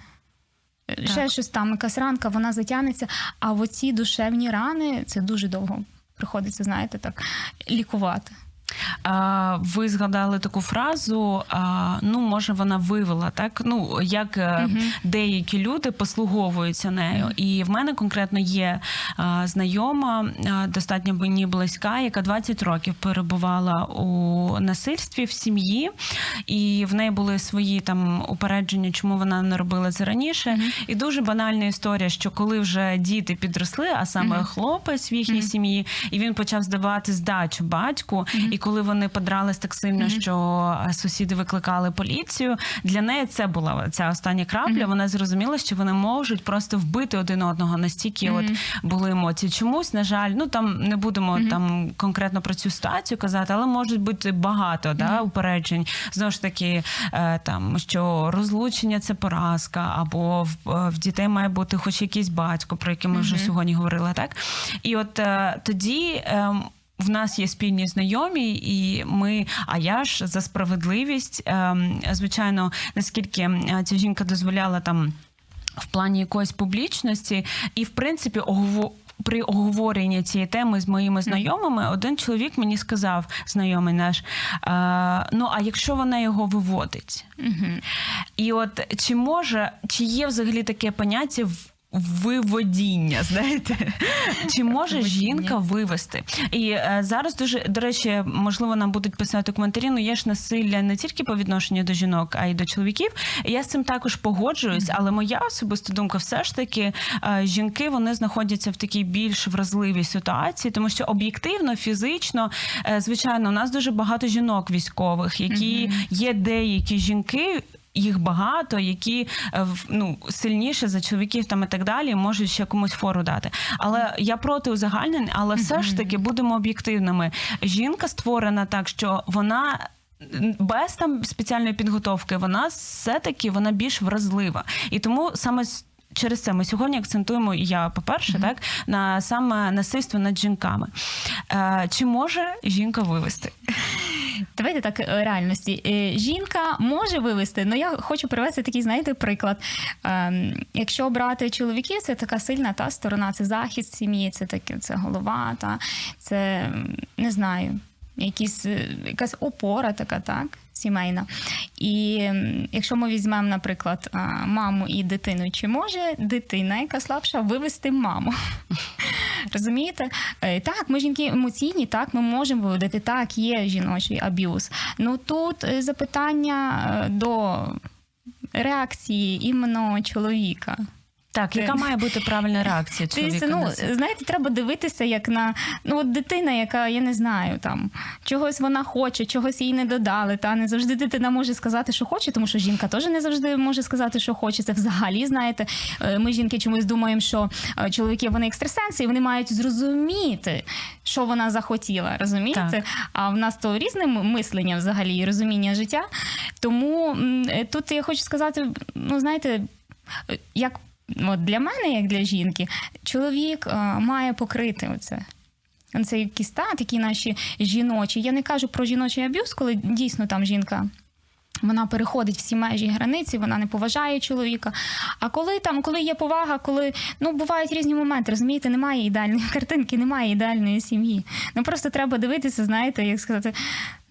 так. Ще щось там, якась ранка, вона затягнеться, а в оці душевні рани, це дуже довго приходиться, знаєте, так, лікувати. Ви згадали таку фразу, ну, може, вона вивела, так? Ну, як uh-huh. деякі люди послуговуються нею. Uh-huh. І в мене конкретно є знайома, достатньо мені близька, яка двадцять років перебувала у насильстві в сім'ї, і в неї були свої там упередження, чому вона не робила це раніше. Uh-huh. І дуже банальна історія, що коли вже діти підросли, а саме uh-huh. хлопець в їхній uh-huh. сім'ї, і він почав здавати здачу батьку, uh-huh. і коли вони подрались так сильно, mm-hmm. що сусіди викликали поліцію, для неї це була ця остання крапля. Mm-hmm. Вона зрозуміла, що вони можуть просто вбити один одного. Настільки mm-hmm. от були емоції. Чомусь, на жаль, ну там не будемо mm-hmm. там конкретно про цю ситуацію казати, але можуть бути багато mm-hmm. да, упереджень. Знову ж таки, там що розлучення – це поразка, або в, в дітей має бути хоч якийсь батько, про який ми mm-hmm. вже сьогодні говорили. Так? І от тоді... В нас є спільні знайомі, і ми, а я ж за справедливість, звичайно, наскільки ця жінка дозволяла там в плані якоїсь публічності, і в принципі оговор... При обговоренні цієї теми з моїми знайомими, один чоловік мені сказав, знайомий наш, ну, а якщо вона його виводить? Mm-hmm. І от чи може, чи є взагалі таке поняття в виводіння, знаєте? Чи може жінка вивести? І е, зараз дуже, до речі, можливо, нам будуть писати коментарі, ну є ж насилля не тільки по відношенню до жінок, а й до чоловіків. Я з цим також погоджуюсь, але моя особиста думка все ж таки, е, жінки, вони знаходяться в такій більш вразливій ситуації, тому що об'єктивно, фізично, е, звичайно, у нас дуже багато жінок військових, які є деякі жінки, їх багато, які ну, сильніше за чоловіків там і так далі, можуть ще комусь фору дати. Але я проти узагальнень, але все ж таки будемо об'єктивними. Жінка створена так, що вона без там спеціальної підготовки, вона все-таки вона більш вразлива. І тому саме через це ми сьогодні акцентуємо, і я, по-перше, mm-hmm. так, на саме насильство над жінками. Е, чи може жінка вивести? Давайте так, реальності. Жінка може вивести, але я хочу привести такий, знаєте, приклад. Якщо брати чоловіків, це така сильна та сторона, це захід сім'ї, це таке, це голова, та це, не знаю, якісь, якась опора така, так, сімейна. І якщо ми візьмемо, наприклад, маму і дитину, чи може дитина, яка слабша, вивести маму? Розумієте? Так, ми жінки емоційні, так, ми можемо виводити, так, є жіночий аб'юз. Ну, тут запитання до реакції іменно чоловіка. Так, яка має бути правильна реакція чоловіка? Ну, знаєте, треба дивитися, як на, ну, от дитина, яка, я не знаю, там, чогось вона хоче, чогось їй не додали, та не завжди дитина може сказати, що хоче, тому що жінка теж не завжди може сказати, що хоче. Це взагалі, знаєте, ми, жінки, чомусь думаємо, що чоловіки, вони екстрасенси, і вони мають зрозуміти, що вона захотіла, розумієте? Так. А в нас то різне мислення взагалі і розуміння життя. Тому тут я хочу сказати, ну, знаєте, як от для мене, як для жінки, чоловік а, має покрити оце. Це якісь та, такі наші жіночі. Я не кажу про жіночий аб'юз, коли дійсно там жінка, вона переходить всі межі і границі, вона не поважає чоловіка. А коли там, коли є повага, коли, ну, бувають різні моменти, розумієте, немає ідеальної картинки, немає ідеальної сім'ї. Ну, просто треба дивитися, знаєте, як сказати,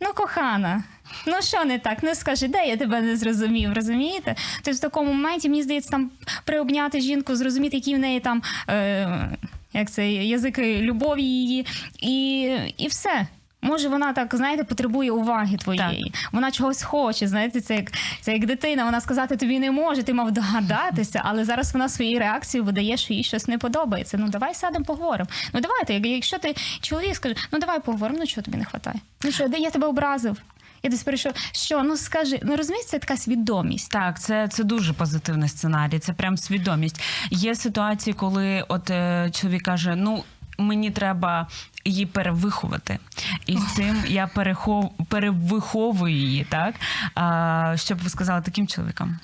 ну, кохана, ну, що не так? Ну, скажи, де я тебе не зрозумів, розумієте? Тобто в такому моменті, мені здається, там приобняти жінку, зрозуміти, які в неї там, е, як це, язики любові її, і, і все. Може, вона так, знаєте, потребує уваги твоєї. Так. Вона чогось хоче, знаєте, це як, це як дитина, вона сказати тобі не може, ти мав догадатися, але зараз вона своєю реакцією видає, що їй щось не подобається. Ну, давай сядемо, поговоримо. Ну, давайте, якщо ти чоловік скаже, ну, давай поговоримо, ну, чого тобі не вистачає? Ну, що, я тебе образив? Я десь перейшов, що, ну, скажи, ну, розумієш, це така свідомість. Так, це, це дуже позитивний сценарій, це прям свідомість. Є ситуації, коли от е, чоловік каже, ну, мені треба її перевиховати. І цим я перехов... перевиховую її, так? А, що б ви сказали таким чоловікам?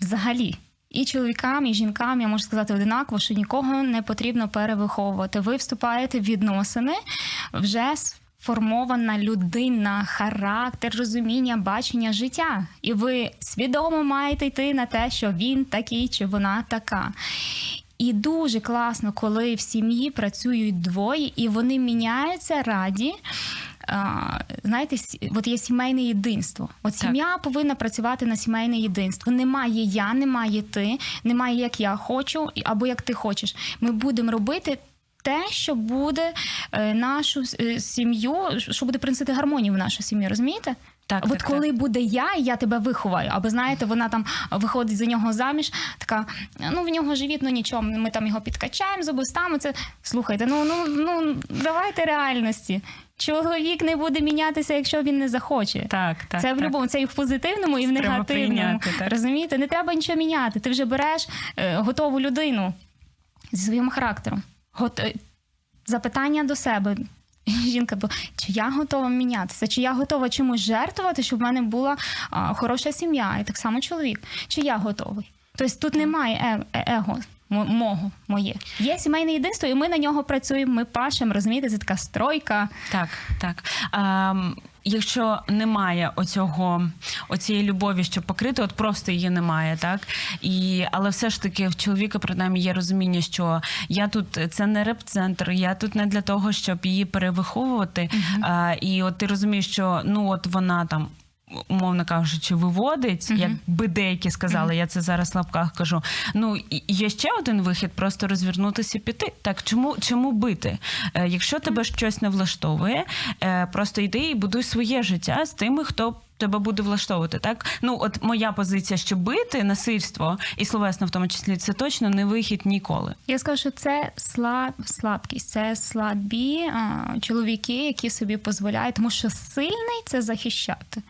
Взагалі, і чоловікам, і жінкам, я можу сказати одинаково, що нікого не потрібно перевиховувати. Ви вступаєте в відносини вже з формована людина, характер, розуміння, бачення життя. І ви свідомо маєте йти на те, що він такий чи вона така. І дуже класно, коли в сім'ї працюють двоє, і вони міняються раді, знаєте, от є сімейне єдинство. От сім'я так. повинна працювати на сімейне єдинство. Немає я, немає ти, немає як я хочу, або як ти хочеш. Ми будемо робити те, що буде нашу сім'ю, що буде приносити гармонію в нашу сім'ю, розумієте? Так, от так, коли так. буде я, і я тебе виховаю. Або, знаєте, вона там виходить за нього заміж, така, ну, в нього живіт, ну, нічого, ми там його підкачаємо з обустами. Це, слухайте, ну, ну, ну, давайте реальності. Чоловік не буде мінятися, якщо він не захоче. Так, так, це в любому, це і в позитивному, і в негативному. Прийняти, розумієте? Не треба нічого міняти. Ти вже береш е, готову людину зі своїм характером. Гот... Запитання до себе. Жінка, бо чи я готова мінятися, чи я готова чимось жертвувати, щоб в мене була а, хороша сім'я, і так само чоловік, чи я готовий. Тобто тут немає е- е- его мого, моє. Є сімейне єдинство, і ми на нього працюємо, ми пашемо, розумієте, це така стройка. Так, так. А, якщо немає оцього, оцієї любові, що покрити, от просто її немає, так? І, але все ж таки в чоловіка, принаймні, є розуміння, що я тут, це не реп-центр, я тут не для того, щоб її перевиховувати. Угу. А, і от ти розумієш, що, ну, от вона там, умовно кажучи, виводить, uh-huh. якби деякі сказали, uh-huh. я це зараз в лапках кажу. Ну, є ще один вихід, просто розвернутися і піти. Так, чому, чому бити? Е, якщо тебе uh-huh. щось не влаштовує, е, просто йди і будуй своє життя з тими, хто тебе буде влаштовувати, так? Ну, от моя позиція, що бити насильство, і словесно в тому числі, це точно не вихід ніколи. Я скажу, що це слаб, слабкість, це слабі а, чоловіки, які собі дозволяють, тому що сильний – це захищати.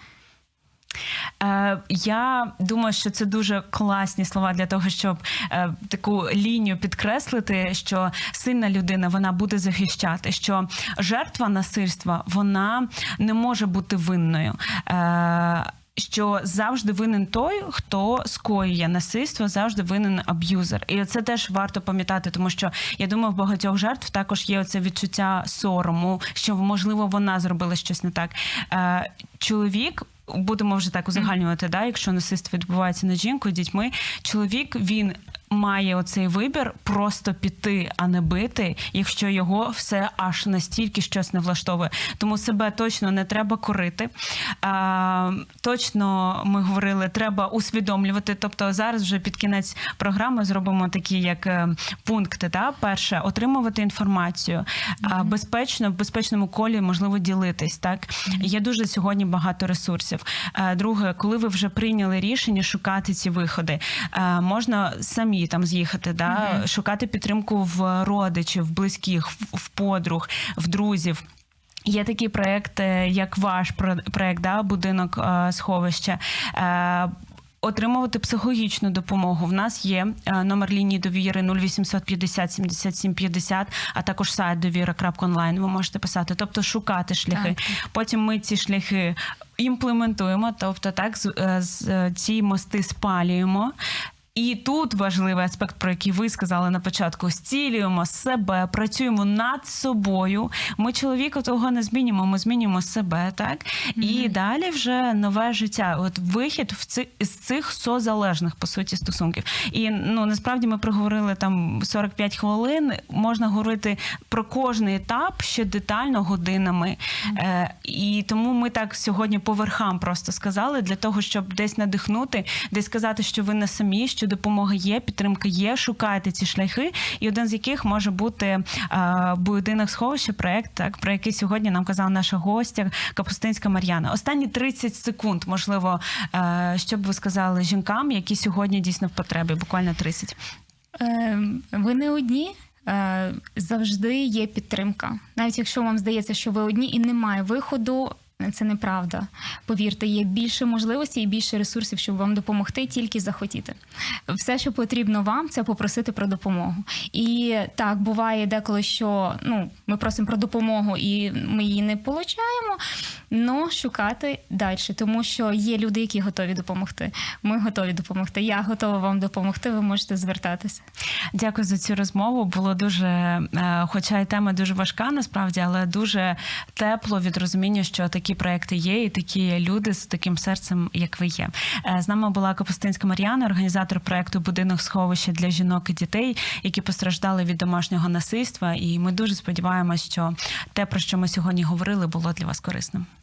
Я думаю, що це дуже класні слова для того, щоб таку лінію підкреслити, що сильна людина, вона буде захищати, що жертва насильства, вона не може бути винною. що завжди винен той, хто скоює насильство, завжди винен аб'юзер. І це теж варто пам'ятати, тому що, я думаю, в багатьох жертв також є оце відчуття сорому, що, можливо, вона зробила щось не так. Чоловік, будемо вже так узагальнювати, mm-hmm. да, якщо насильство відбувається над жінкою, дітьми, чоловік, він має оцей вибір просто піти, а не бити, якщо його все аж настільки щось не влаштовує. Тому себе точно не треба корити. А, точно, ми говорили, треба усвідомлювати. Тобто зараз вже під кінець програми зробимо такі як пункти. Та? Перше, отримувати інформацію. А, безпечно, в безпечному колі, можливо, ділитись. Так? Є дуже сьогодні багато ресурсів. А, друге, коли ви вже прийняли рішення шукати ці виходи, а, можна самі там з'їхати, да? mm-hmm. шукати підтримку в родичів, в близьких, в подруг, в друзів. Є такий проєкт, як ваш проєкт, да? Будинок-сховище. Отримувати психологічну допомогу. В нас є номер лінії довіри нуль вісімсот п'ятдесят сімдесят сім п'ятдесят, а також сайт довіра крапка онлайн. Ви можете писати. Тобто шукати шляхи. Mm-hmm. Потім ми ці шляхи імплементуємо, тобто так, ці мости спалюємо. І тут важливий аспект, про який ви сказали на початку. Зцілюємо себе, працюємо над собою. Ми чоловіка того не змінюємо, ми змінюємо себе, так? Mm-hmm. І далі вже нове життя. От вихід в ци, з цих созалежних, по суті, стосунків. І, ну, насправді ми проговорили там сорок п'ять хвилин. Можна говорити про кожний етап ще детально годинами. Mm-hmm. Е, і тому ми так сьогодні по верхам просто сказали, для того, щоб десь надихнути, десь сказати, що ви не самі, що допомога є, підтримка є, шукайте ці шляхи, і один з яких може бути е, будинок-сховище, проєкт, так, про який сьогодні нам казала наша гостя Капустинська Мар'яна. Останні тридцять секунд, можливо, е, що б ви сказали жінкам, які сьогодні дійсно в потребі, буквально тридцять. Е, ви не одні, е, завжди є підтримка. Навіть якщо вам здається, що ви одні і немає виходу, це неправда. Повірте, є більше можливостей і більше ресурсів, щоб вам допомогти, тільки захотіти. Все, що потрібно вам, це попросити про допомогу. І так, буває деколи, що ну, ми просимо про допомогу і ми її не получаємо, но шукати далі, тому що є люди, які готові допомогти. Ми готові допомогти. Я готова вам допомогти, ви можете звертатися. Дякую за цю розмову. Було дуже, хоча і тема дуже важка насправді, але дуже тепло від розуміння, що такі проекти є і такі люди з таким серцем, як ви є. З нами була Капустинська Мар'яна, організатор проекту «Будинок-сховище» для жінок і дітей, які постраждали від домашнього насильства. І ми дуже сподіваємося, що те, про що ми сьогодні говорили, було для вас корисним.